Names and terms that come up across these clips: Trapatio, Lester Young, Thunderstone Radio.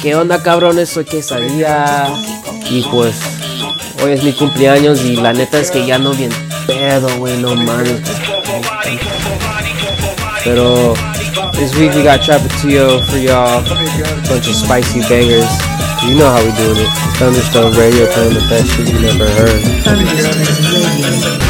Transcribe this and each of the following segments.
¿Qué onda, cabrones? Soy Quesadilla. Y pues, hoy es mi cumpleaños y la neta es que ya ando bien pedo, güey, no mames. Pero this week we got Trapatio for y'all. Bunch of spicy bangers. You know how we doing it. Thunderstone Radio playing the best shit you never heard. Thunderstone Radio.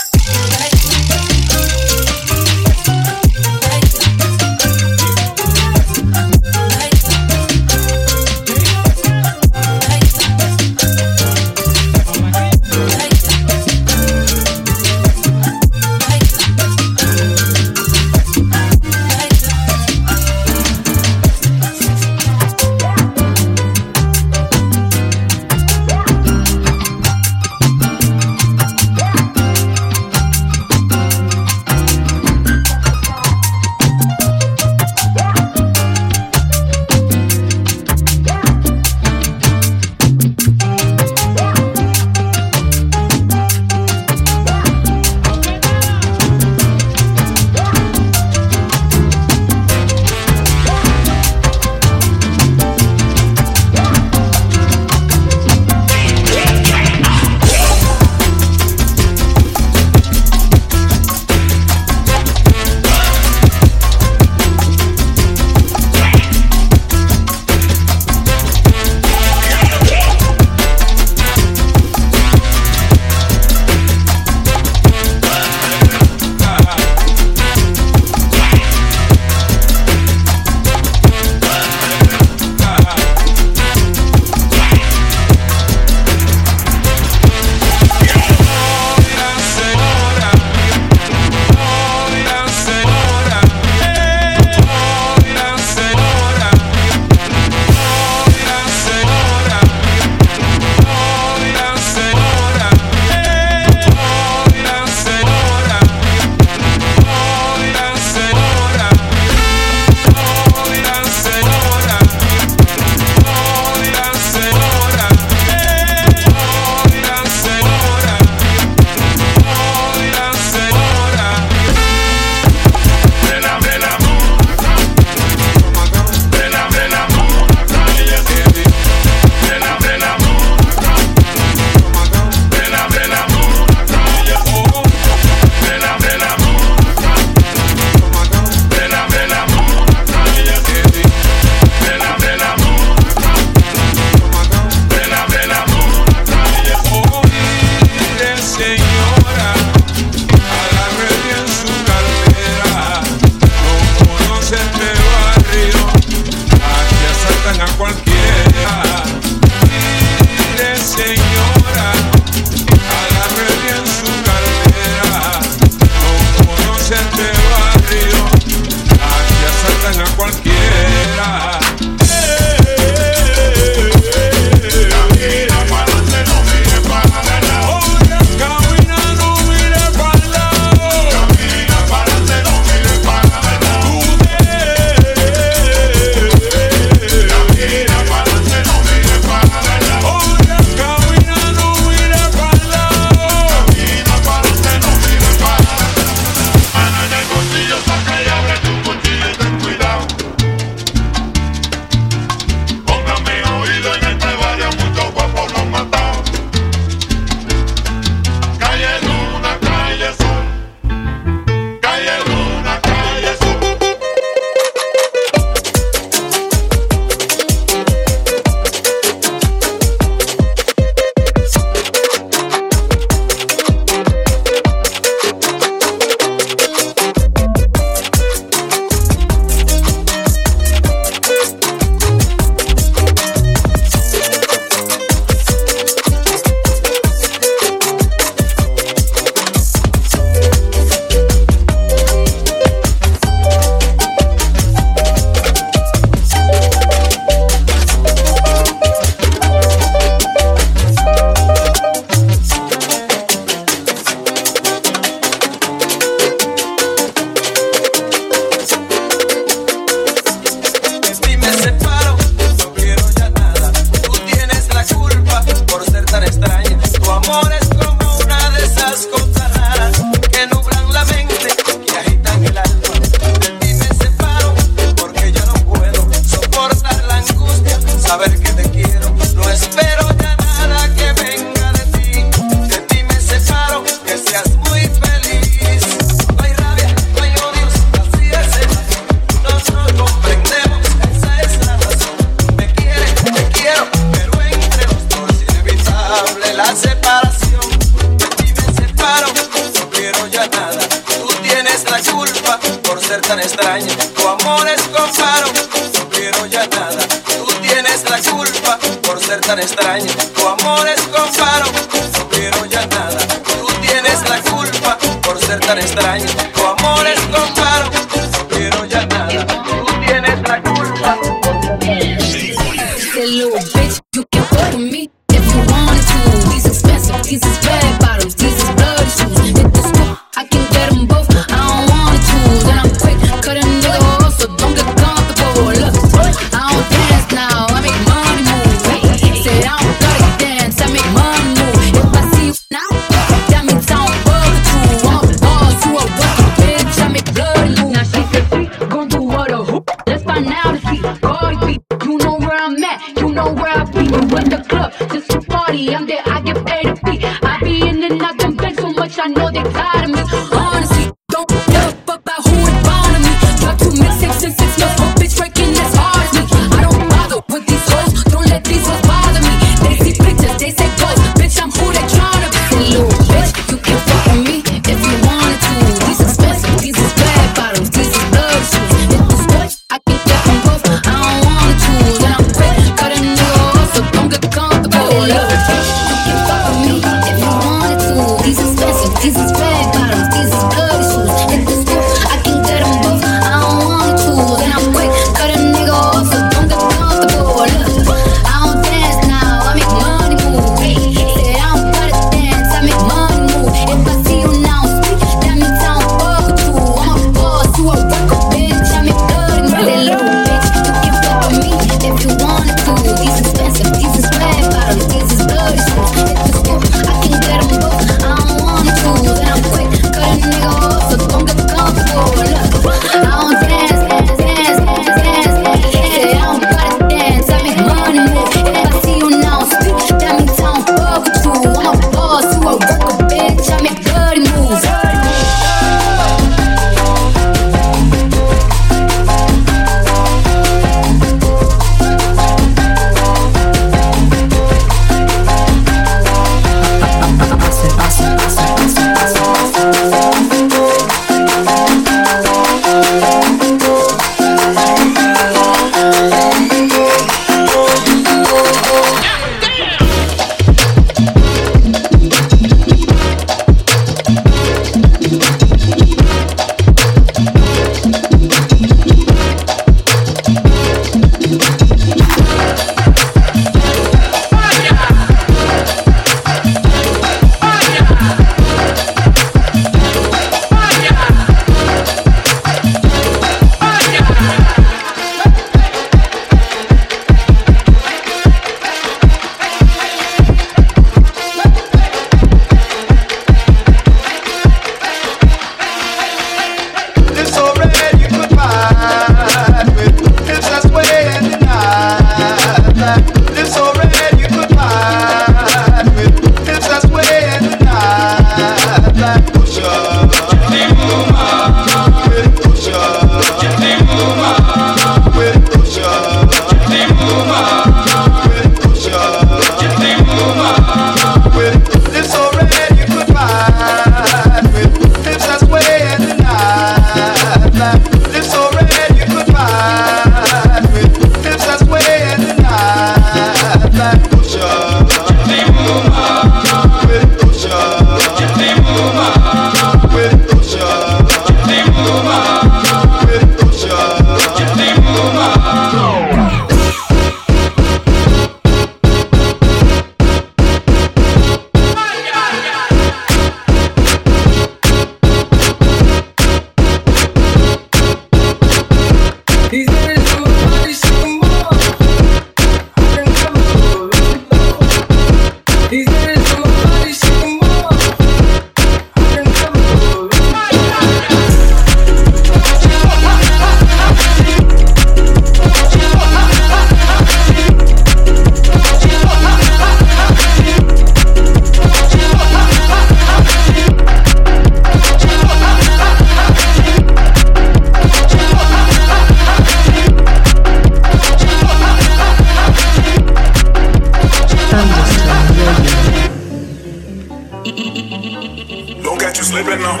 slipping on.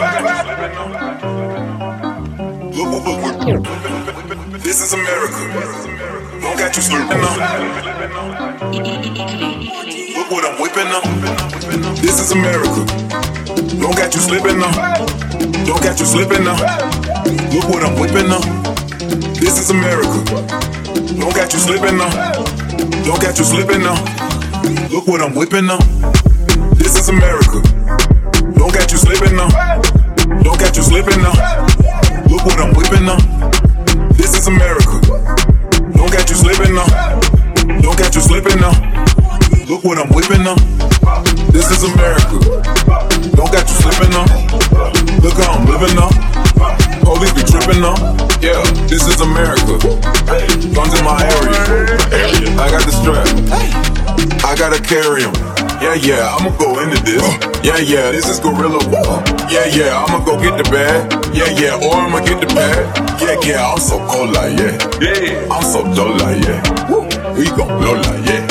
This is America. Don't got you slipping on. Look what I'm whipping on. This is America. Don't got you slipping now. Don't got you slipping now. Look what I'm whipping now. This is America. Don't got you slipping now. Don't got you slipping now. Look what I'm whipping now. This is America. Don't got you slipping now. Don't got you slipping now. Look what I'm whipping now. This is America. Don't got you slipping now. Don't got you slipping now. Look what I'm whipping now. This is America. Don't got you slipping up. Look how I'm living up. Police be tripping up. Yeah, this is America. Guns in my area. I got the strap. I gotta carry 'em. Yeah, I'ma go into this. Yeah, this is gorilla war. Yeah, I'ma go get the bag. Yeah, or I'ma get the bag. Yeah, I'm so cold like yeah. I'm so dull like yeah. We gon' blow like yeah.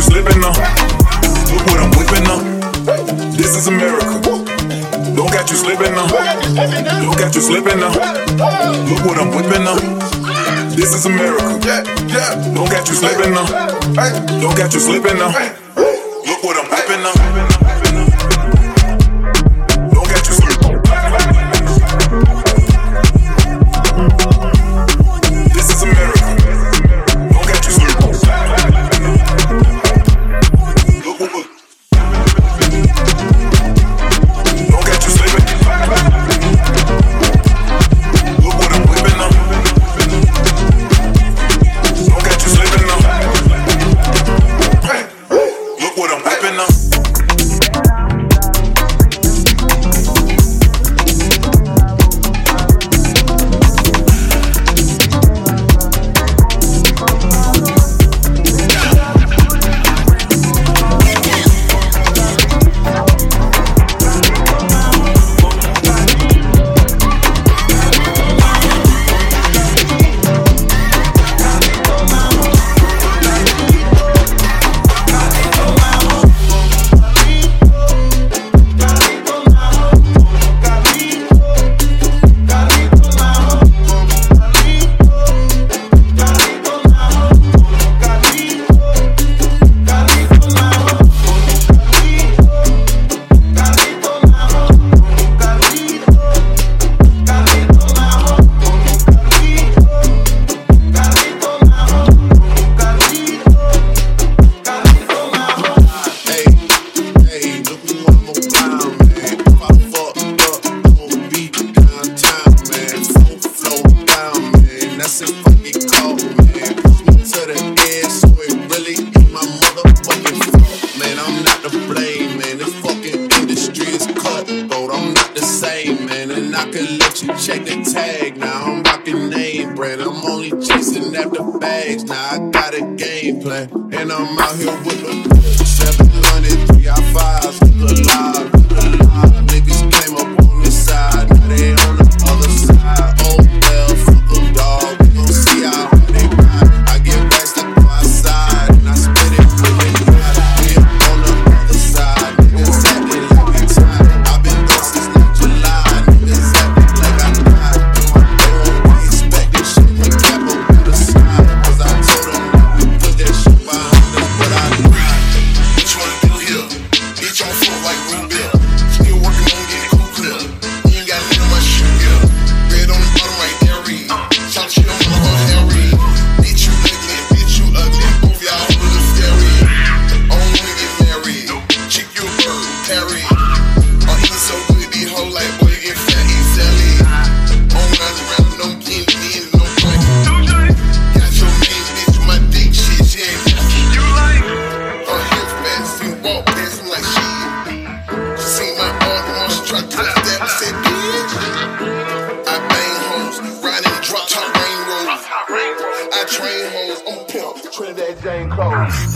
Slipping now, look what I'm whipping now. This is America. Don't got you slipping now. Don't got you slipping now. Look what I'm whipping now. Don't got you slipping. This is America. Don't got you slipping. Look what. Bitch, I'm Jane Close.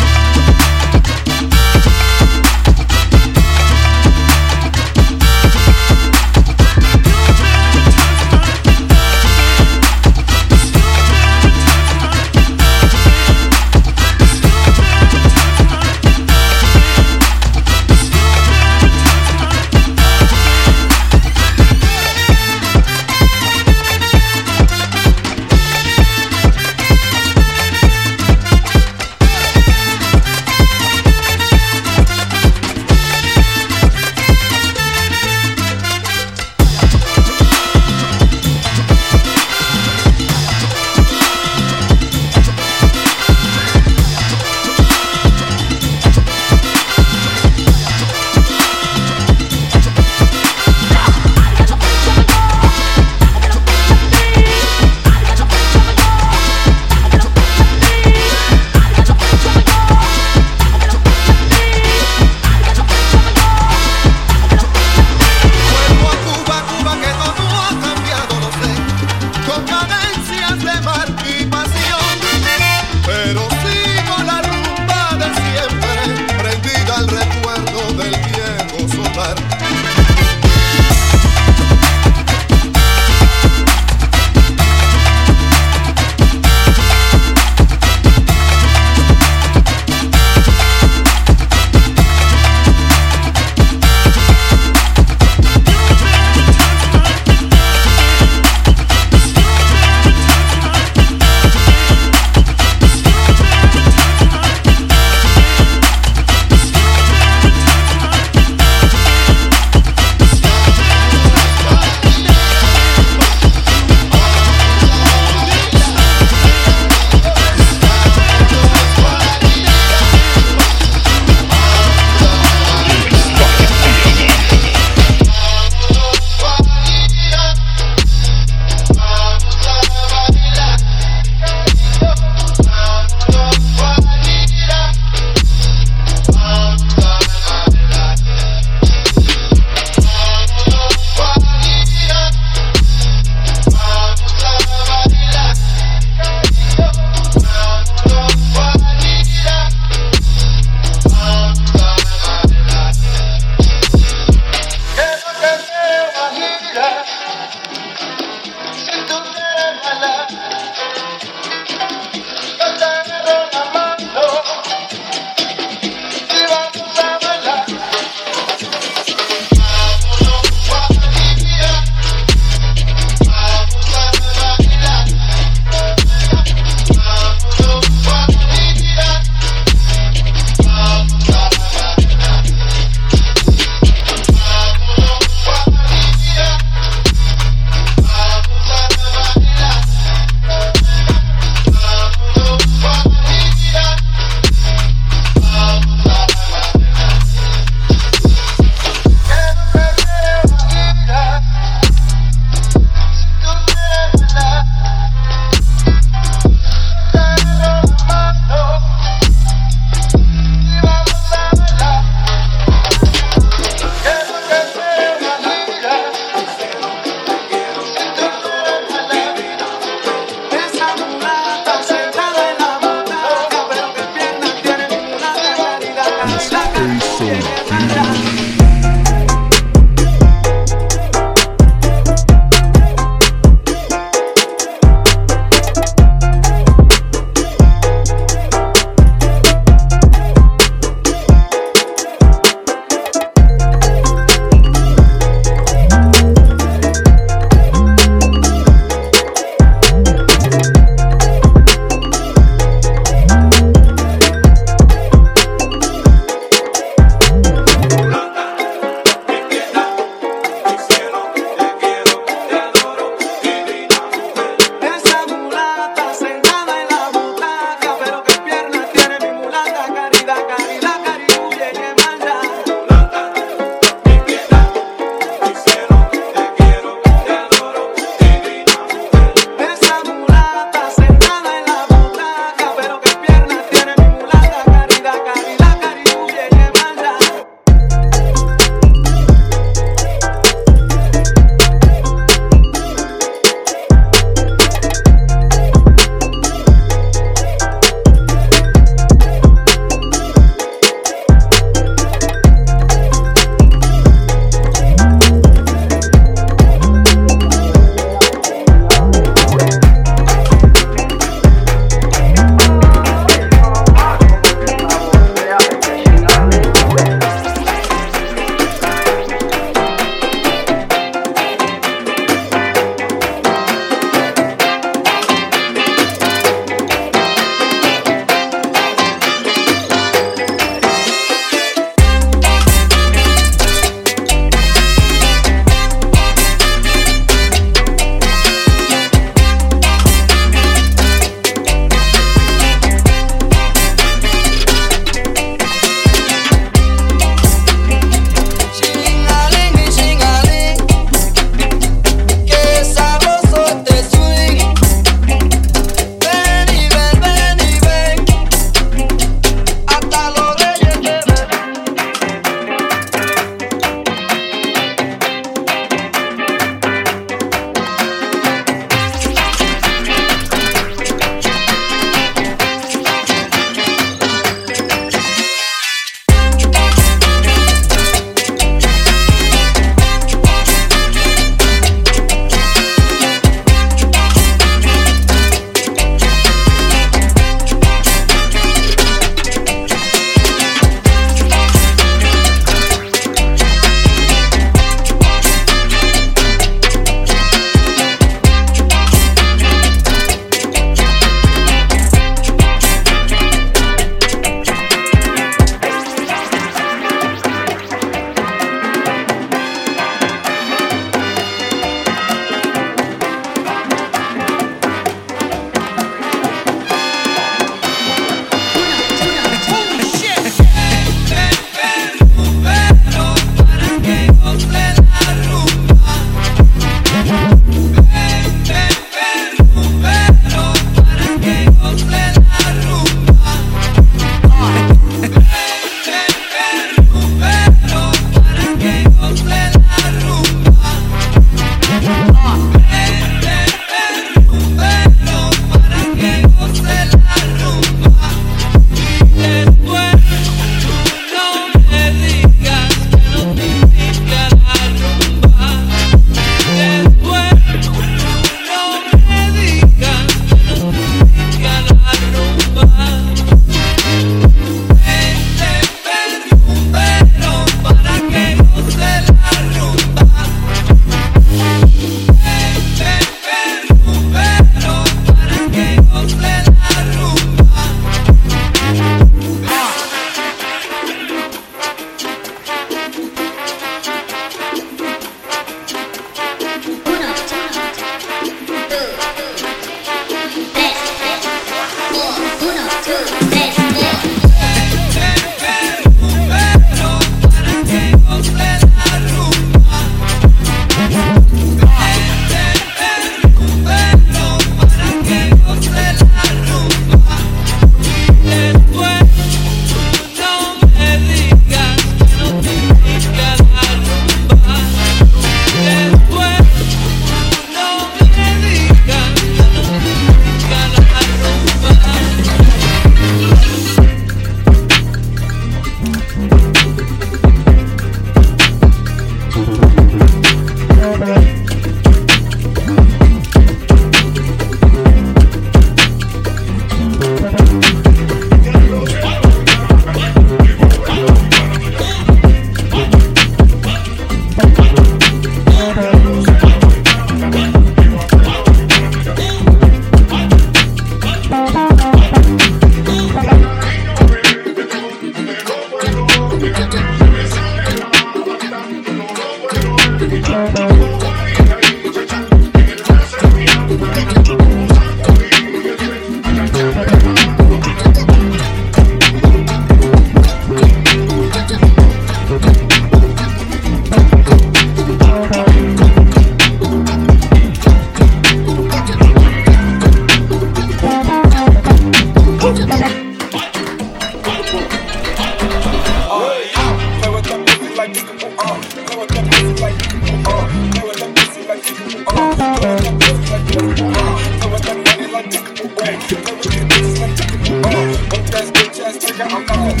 Isso é o dilema da quadrilha. Se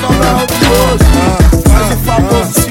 não dá o faz o favor.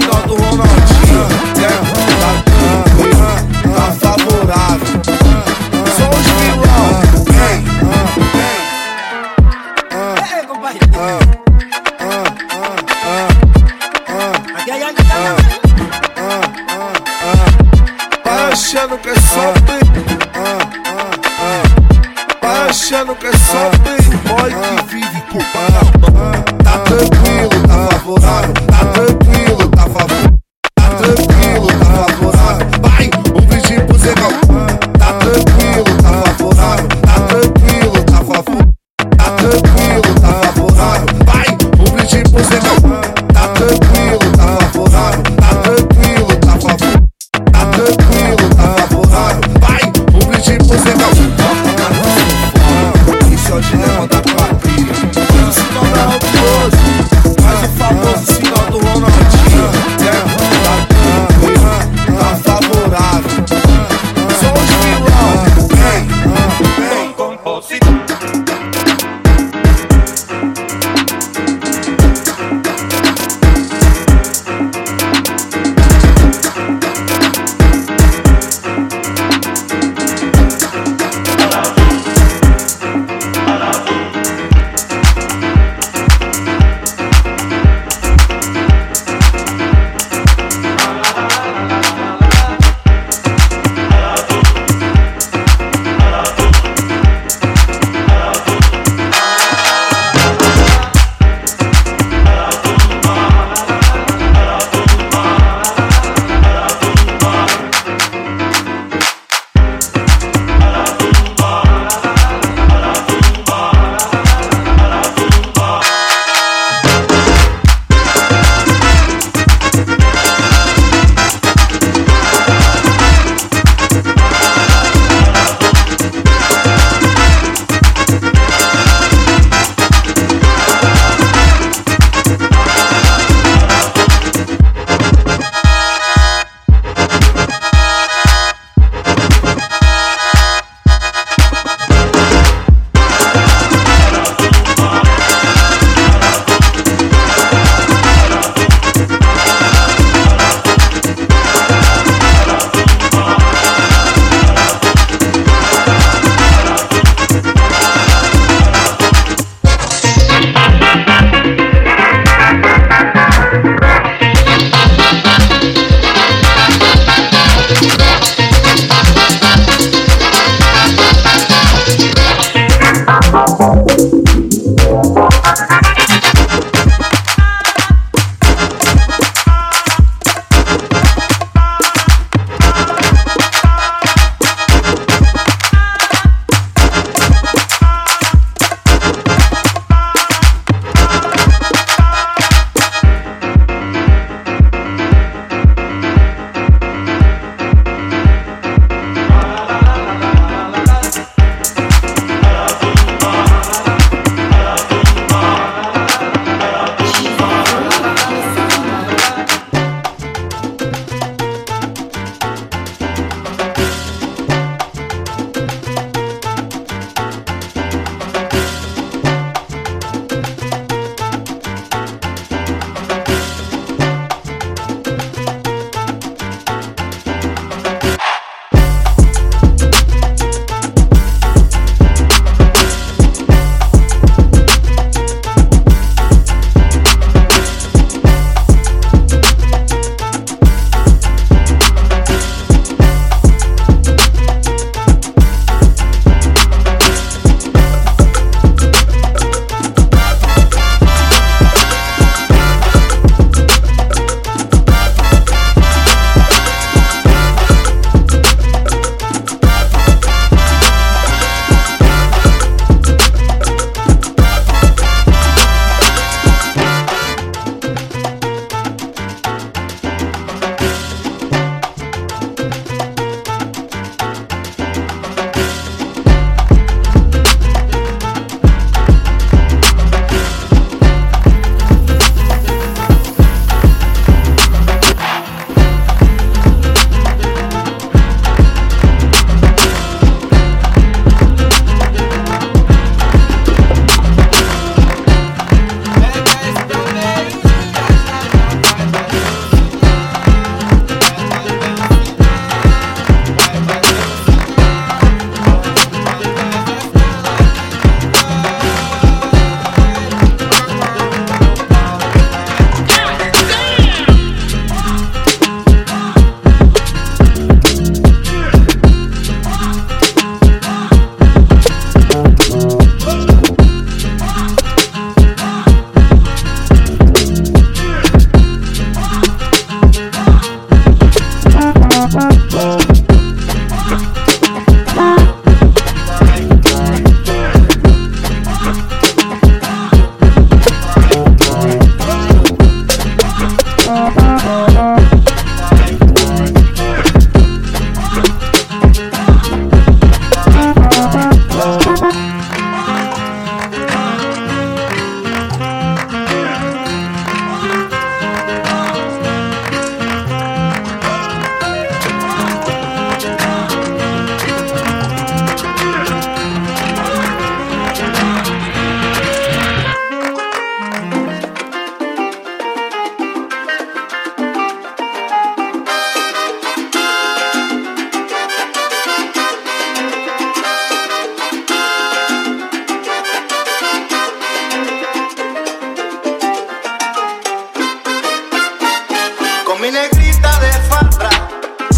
mi negrita de falda,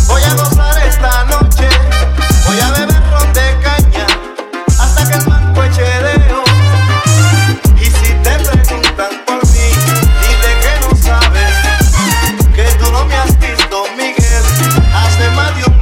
voy a gozar esta noche, voy a beber ron de caña hasta que el manco eche dedo. Y si te preguntan por mí, dile que no sabes, que tú no me has visto, Miguel, hace más de un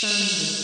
Thunderstone.